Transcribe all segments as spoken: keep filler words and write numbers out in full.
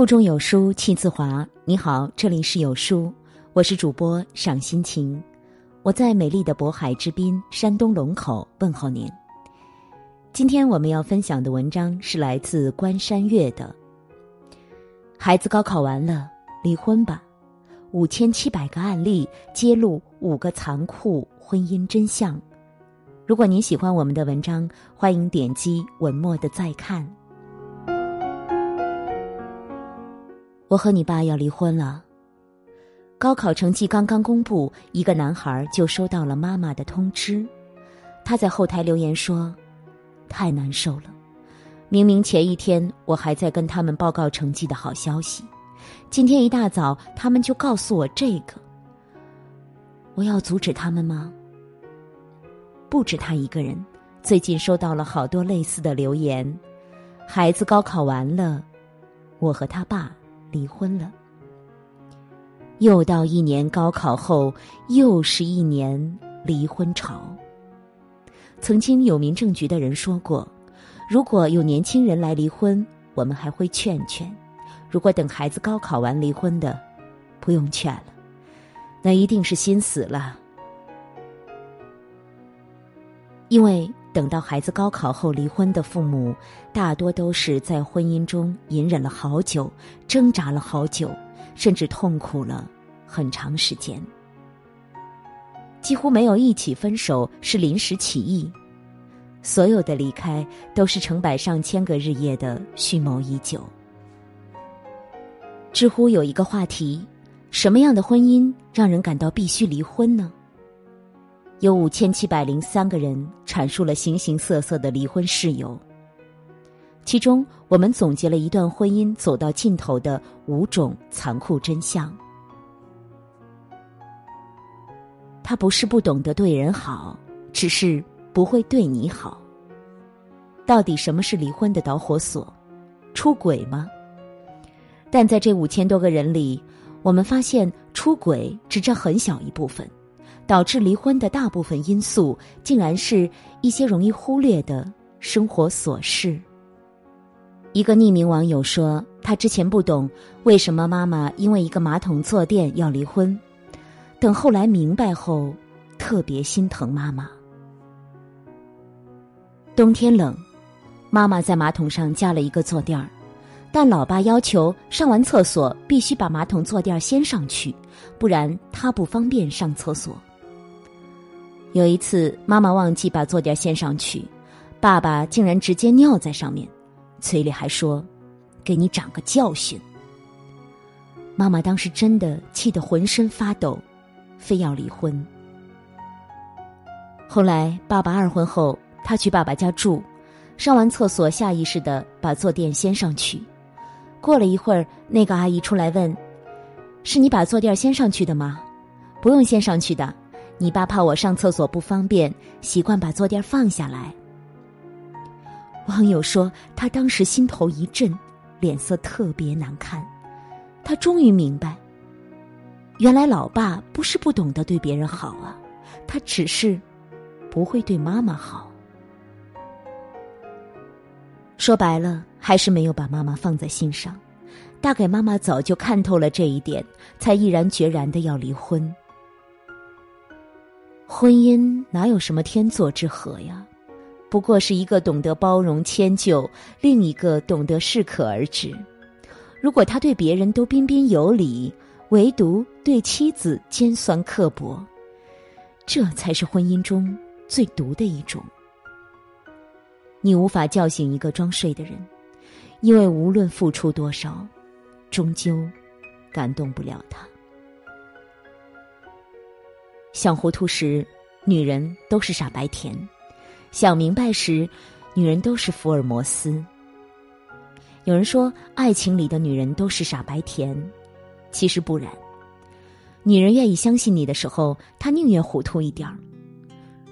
腹中有书气自华。你好，这里是有书，我是主播赏心情，我在美丽的渤海之滨山东龙口问候您。今天我们要分享的文章是来自关山月的《孩子高考完了，离婚吧》，五千七百个案例揭露五个残酷婚姻真相。如果您喜欢我们的文章，欢迎点击文末的再看。我和你爸要离婚了。高考成绩刚刚公布，一个男孩就收到了妈妈的通知。他在后台留言说：太难受了，明明前一天我还在跟他们报告成绩的好消息，今天一大早他们就告诉我这个。我要阻止他们吗？不止他一个人，最近收到了好多类似的留言。孩子高考完了，我和他爸离婚了。又到一年高考后，又是一年离婚潮。曾经有民政局的人说过，如果有年轻人来离婚，我们还会劝劝，如果等孩子高考完离婚的，不用劝了，那一定是心死了。因为等到孩子高考后离婚的父母，大多都是在婚姻中隐忍了好久，挣扎了好久，甚至痛苦了很长时间。几乎没有一起分手是临时起意，所有的离开都是成百上千个日夜的蓄谋已久。知乎有一个话题：什么样的婚姻让人感到必须离婚呢？有五千七百零三个人阐述了形形色色的离婚事由，其中我们总结了一段婚姻走到尽头的五种残酷真相。他不是不懂得对人好，只是不会对你好。到底什么是离婚的导火索？出轨吗？但在这五千多个人里，我们发现出轨只占很小一部分，导致离婚的大部分因素竟然是一些容易忽略的生活琐事。一个匿名网友说，他之前不懂为什么妈妈因为一个马桶坐垫要离婚，等后来明白后，特别心疼妈妈。冬天冷，妈妈在马桶上加了一个坐垫儿，但老爸要求上完厕所必须把马桶坐垫先上去，不然他不方便上厕所。有一次，妈妈忘记把坐垫先上去，爸爸竟然直接尿在上面，嘴里还说：给你长个教训。妈妈当时真的气得浑身发抖，非要离婚。后来爸爸二婚后，他去爸爸家住，上完厕所下意识地把坐垫先上去。过了一会儿，那个阿姨出来问：是你把坐垫先上去的吗？不用先上去的，你爸怕我上厕所不方便，习惯把坐垫放下来。网友说，他当时心头一震，脸色特别难看。他终于明白，原来老爸不是不懂得对别人好啊，他只是不会对妈妈好。说白了，还是没有把妈妈放在心上，大概妈妈早就看透了这一点，才毅然决然的要离婚。婚姻哪有什么天作之合呀，不过是一个懂得包容迁就，另一个懂得适可而止。如果他对别人都彬彬有礼，唯独对妻子尖酸刻薄，这才是婚姻中最毒的一种。你无法叫醒一个装睡的人，因为无论付出多少，终究感动不了他。想糊涂时，女人都是傻白甜；想明白时，女人都是福尔摩斯。有人说，爱情里的女人都是傻白甜，其实不然。女人愿意相信你的时候，她宁愿糊涂一点儿。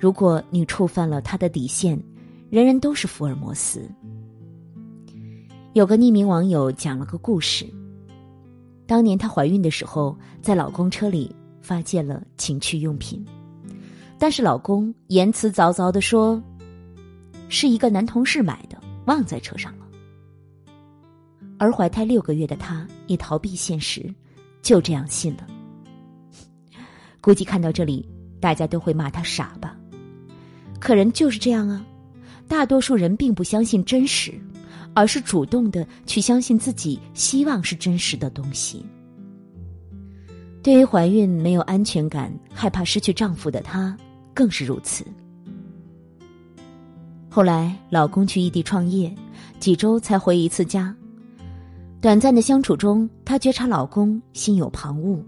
如果你触犯了她的底线，人人都是福尔摩斯。有个匿名网友讲了个故事，当年她怀孕的时候，在老公车里发现了情趣用品，但是老公言辞凿凿地说，是一个男同事买的，忘在车上了。而怀胎六个月的她也逃避现实，就这样信了。估计看到这里，大家都会骂她傻吧。可人就是这样啊，大多数人并不相信真实，而是主动的去相信自己希望是真实的东西。对于怀孕没有安全感、害怕失去丈夫的她，更是如此。后来老公去异地创业，几周才回一次家。短暂的相处中，她觉察老公心有旁骛。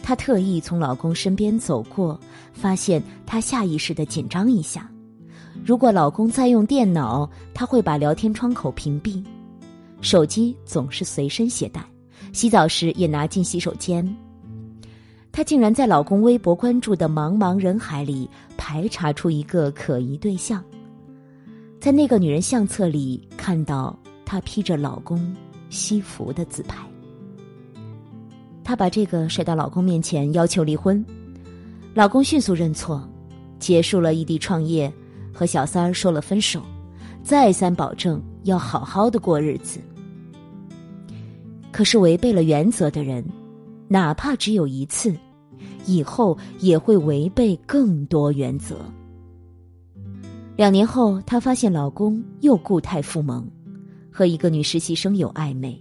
她特意从老公身边走过，发现他下意识地紧张一下。如果老公在用电脑，她会把聊天窗口屏蔽。手机总是随身携带，洗澡时也拿进洗手间。她竟然在老公微博关注的茫茫人海里排查出一个可疑对象。在那个女人相册里看到她披着老公西服的自拍。她把这个甩到老公面前，要求离婚。老公迅速认错，结束了异地创业，和小三儿说了分手，再三保证要好好的过日子。可是违背了原则的人，哪怕只有一次，以后也会违背更多原则。两年后，她发现老公又故态复萌，和一个女实习生有暧昧。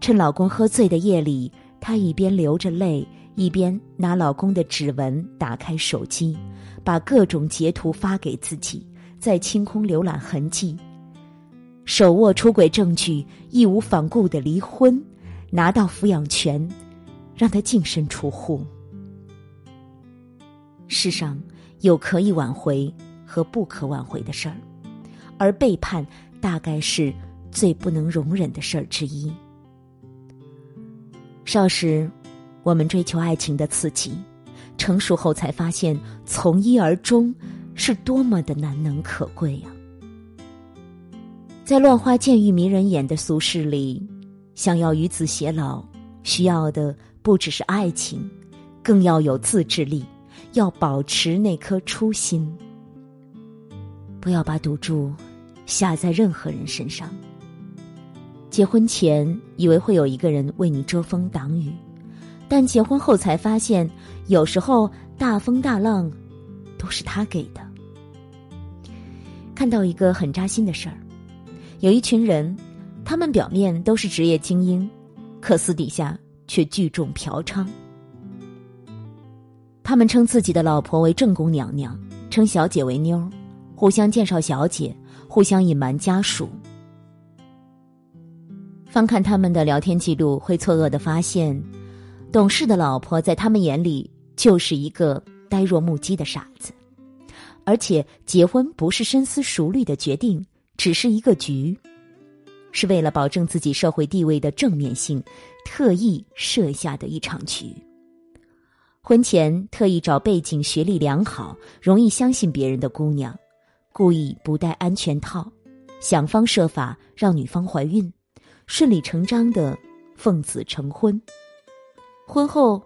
趁老公喝醉的夜里，她一边流着泪，一边拿老公的指纹打开手机，把各种截图发给自己，再清空浏览痕迹。手握出轨证据，义无反顾地离婚，拿到抚养权，让他净身出户。世上有可以挽回和不可挽回的事儿，而背叛大概是最不能容忍的事儿之一。少时，我们追求爱情的刺激，成熟后才发现从一而终是多么的难能可贵呀、啊！在乱花渐欲迷人眼的俗世里，想要与子偕老，需要的不只是爱情，更要有自制力，要保持那颗初心。不要把赌注下在任何人身上。结婚前以为会有一个人为你遮风挡雨，但结婚后才发现，有时候大风大浪都是他给的。看到一个很扎心的事儿。有一群人，他们表面都是职业精英，可私底下却聚众嫖娼。他们称自己的老婆为正宫娘娘，称小姐为妞，互相介绍小姐，互相隐瞒家属。翻看他们的聊天记录，会错愕地发现，懂事的老婆在他们眼里就是一个呆若木鸡的傻子。而且结婚不是深思熟虑的决定，只是一个局，是为了保证自己社会地位的正面性，特意设下的一场局。婚前特意找背景学历良好、容易相信别人的姑娘，故意不戴安全套，想方设法让女方怀孕，顺理成章的奉子成婚。婚后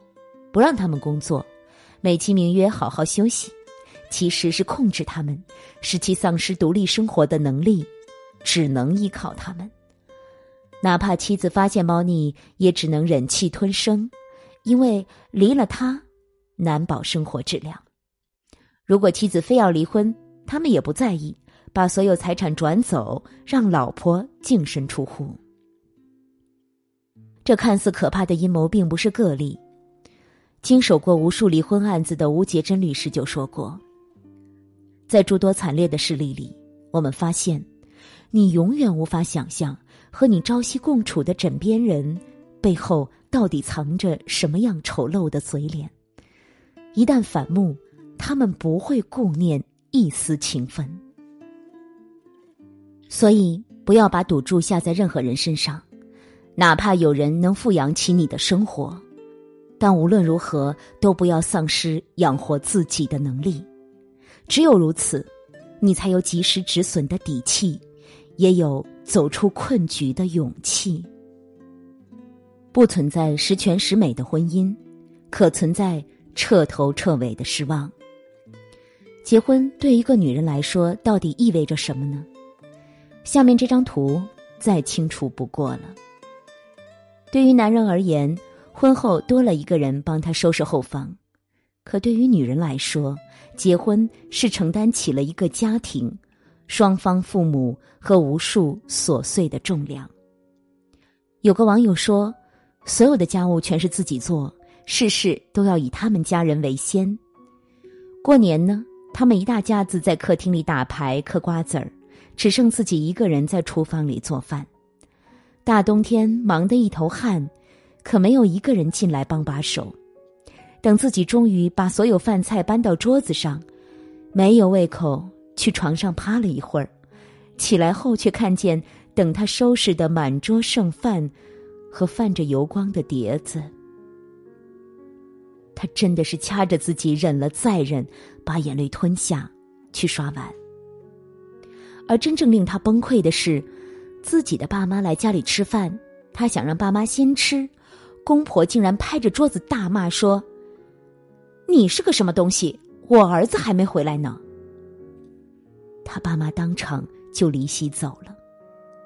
不让他们工作，美其名曰好好休息，其实是控制他们，使其丧失独立生活的能力，只能依靠他们。哪怕妻子发现猫腻，也只能忍气吞声，因为离了他，难保生活质量。如果妻子非要离婚，他们也不在意，把所有财产转走，让老婆净身出户。这看似可怕的阴谋并不是个例。经手过无数离婚案子的吴杰珍律师就说过，在诸多惨烈的事例里，我们发现，你永远无法想象和你朝夕共处的枕边人背后到底藏着什么样丑陋的嘴脸。一旦反目，他们不会顾念一丝情分。所以，不要把赌注下在任何人身上，哪怕有人能富养起你的生活，但无论如何都不要丧失养活自己的能力。只有如此，你才有及时止损的底气，也有走出困局的勇气。不存在十全十美的婚姻，可存在彻头彻尾的失望。结婚对一个女人来说到底意味着什么呢？下面这张图再清楚不过了。对于男人而言，婚后多了一个人帮他收拾后方，可对于女人来说，结婚是承担起了一个家庭、双方父母和无数琐碎的重量。有个网友说，所有的家务全是自己做，事事都要以他们家人为先。过年呢，他们一大家子在客厅里打牌嗑瓜子儿，只剩自己一个人在厨房里做饭。大冬天忙得一头汗，可没有一个人进来帮把手。等自己终于把所有饭菜搬到桌子上，没有胃口，去床上趴了一会儿，起来后却看见等他收拾的满桌剩饭和泛着油光的碟子。他真的是掐着自己忍了再忍，把眼泪吞下去刷碗。而真正令他崩溃的是，自己的爸妈来家里吃饭，他想让爸妈先吃，公婆竟然拍着桌子大骂说，你是个什么东西，我儿子还没回来呢。他爸妈当场就离席走了。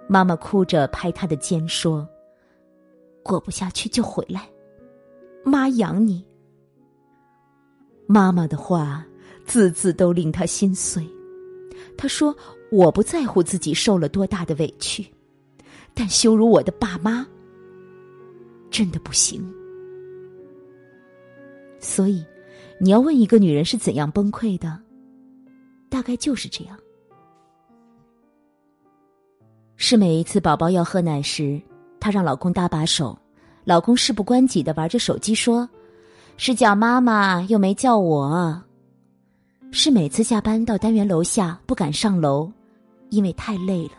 妈妈哭着拍他的肩说，过不下去就回来，妈养你。妈妈的话字字都令他心碎。他说，我不在乎自己受了多大的委屈，但羞辱我的爸妈真的不行。所以你要问一个女人是怎样崩溃的，大概就是这样。是每一次宝宝要喝奶时，她让老公搭把手，老公事不关己的玩着手机说，是叫妈妈又没叫我。是每次下班到单元楼下不敢上楼，因为太累了，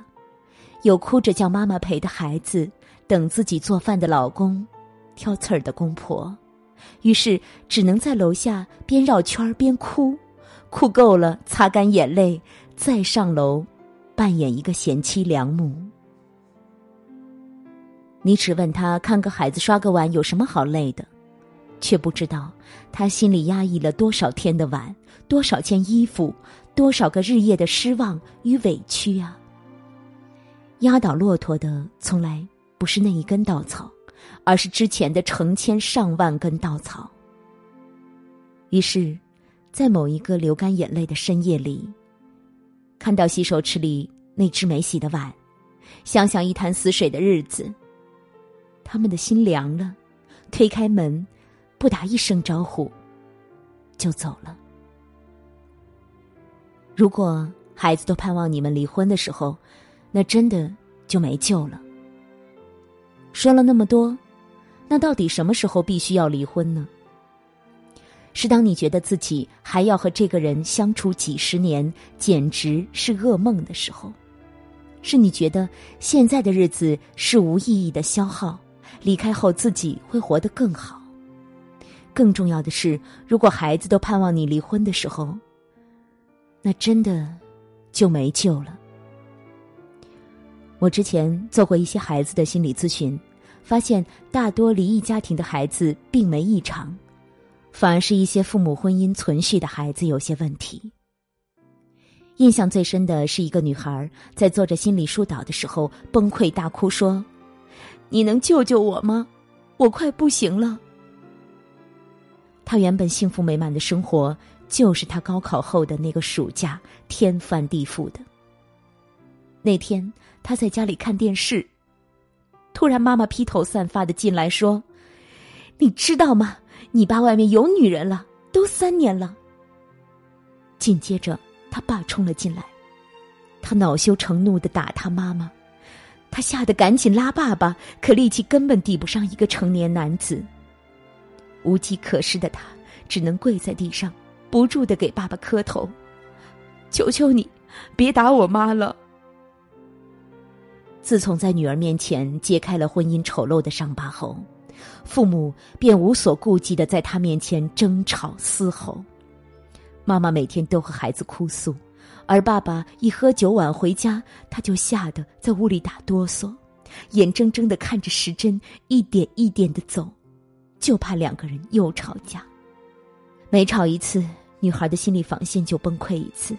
有哭着叫妈妈陪的孩子，等自己做饭的老公，挑刺儿的公婆，于是只能在楼下边绕圈边哭，哭够了擦干眼泪再上楼，扮演一个贤妻良母。你只问他看个孩子刷个碗有什么好累的，却不知道他心里压抑了多少天的碗，多少件衣服，多少个日夜的失望与委屈啊！压倒骆驼的从来不是那一根稻草，而是之前的成千上万根稻草。于是在某一个流干眼泪的深夜里，看到洗手池里那只没洗的碗，想想一潭死水的日子，他们的心凉了，推开门不打一声招呼就走了。如果孩子都盼望你们离婚的时候，那真的就没救了。说了那么多，那到底什么时候必须要离婚呢？是当你觉得自己还要和这个人相处几十年，简直是噩梦的时候。是你觉得现在的日子是无意义的消耗，离开后自己会活得更好。更重要的是，如果孩子都盼望你离婚的时候，那真的就没救了。我之前做过一些孩子的心理咨询，发现大多离异家庭的孩子并没异常，反而是一些父母婚姻存续的孩子有些问题。印象最深的是一个女孩在做着心理疏导的时候崩溃大哭说，你能救救我吗？我快不行了。她原本幸福美满的生活，就是她高考后的那个暑假天翻地覆的。那天她在家里看电视，突然妈妈披头散发的进来说，你知道吗，你爸外面有女人了，都三年了。紧接着他爸冲了进来，他恼羞成怒地打他妈妈，他吓得赶紧拉爸爸，可力气根本抵不上一个成年男子。无计可施的他只能跪在地上，不住地给爸爸磕头，求求你别打我妈了。自从在女儿面前揭开了婚姻丑陋的伤疤后，父母便无所顾忌地在他面前争吵嘶吼。妈妈每天都和孩子哭诉，而爸爸一喝酒晚回家，他就吓得在屋里打哆嗦，眼睁睁地看着时针一点一点地走，就怕两个人又吵架。每吵一次，女孩的心理防线就崩溃一次，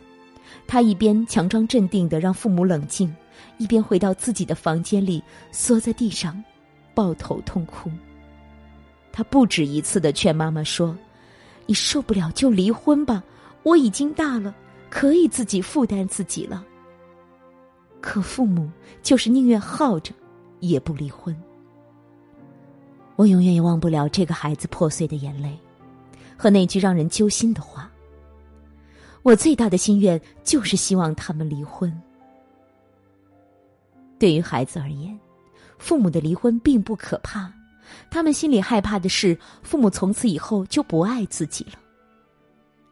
他一边强装镇定地让父母冷静，一边回到自己的房间里，缩在地上，抱头痛哭。他不止一次地劝妈妈说：“你受不了就离婚吧，我已经大了，可以自己负担自己了。”可父母就是宁愿耗着，也不离婚。我永远也忘不了这个孩子破碎的眼泪，和那句让人揪心的话。我最大的心愿就是希望他们离婚。对于孩子而言，父母的离婚并不可怕，他们心里害怕的是父母从此以后就不爱自己了。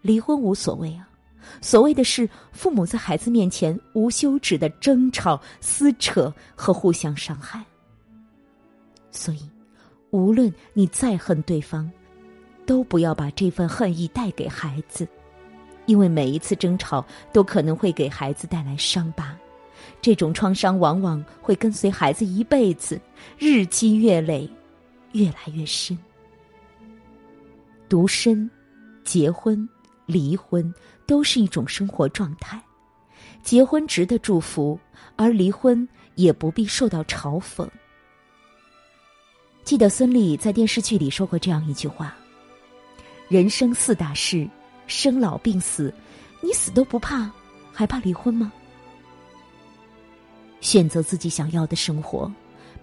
离婚无所谓啊，所谓的是父母在孩子面前无休止的争吵、撕扯和互相伤害。所以，无论你再恨对方，都不要把这份恨意带给孩子，因为每一次争吵都可能会给孩子带来伤疤，这种创伤往往会跟随孩子一辈子，日积月累，越来越深。独身、结婚、离婚都是一种生活状态，结婚值得祝福，而离婚也不必受到嘲讽。记得孙俪在电视剧里说过这样一句话：“人生四大事，生老病死，你死都不怕，还怕离婚吗？”选择自己想要的生活，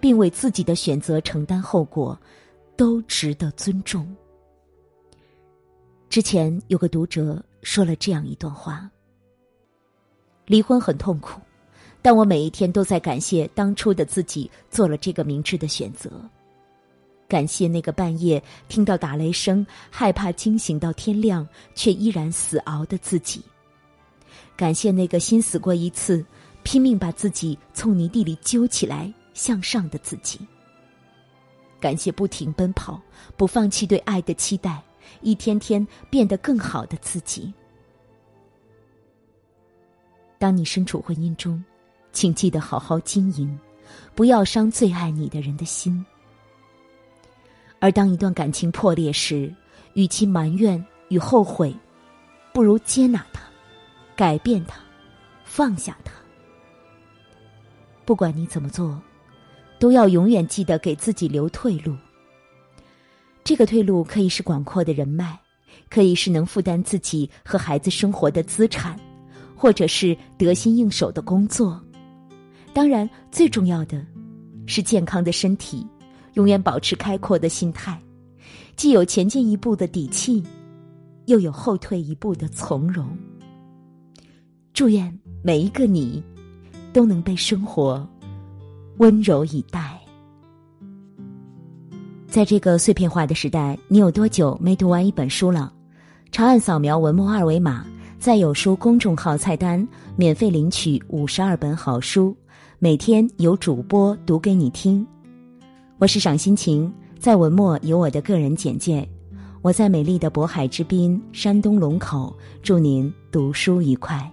并为自己的选择承担后果，都值得尊重。之前有个读者说了这样一段话：“离婚很痛苦，但我每一天都在感谢当初的自己做了这个明智的选择，感谢那个半夜听到打雷声，害怕惊醒到天亮，却依然死熬的自己；感谢那个心死过一次，拼命把自己从泥地里揪起来向上的自己；感谢不停奔跑，不放弃对爱的期待，一天天变得更好的自己。”当你身处婚姻中，请记得好好经营，不要伤最爱你的人的心。而当一段感情破裂时，与其埋怨与后悔，不如接纳它，改变它，放下它。不管你怎么做，都要永远记得给自己留退路。这个退路可以是广阔的人脉，可以是能负担自己和孩子生活的资产，或者是得心应手的工作。当然，最重要的是健康的身体，永远保持开阔的心态，既有前进一步的底气，又有后退一步的从容。祝愿每一个你都能被生活温柔以待。在这个碎片化的时代，你有多久没读完一本书了？长按扫描文末二维码，在有书公众号菜单免费领取五十二本好书，每天有主播读给你听。我是赏心情，在文末有我的个人简介。我在美丽的渤海之滨，山东龙口，祝您读书愉快。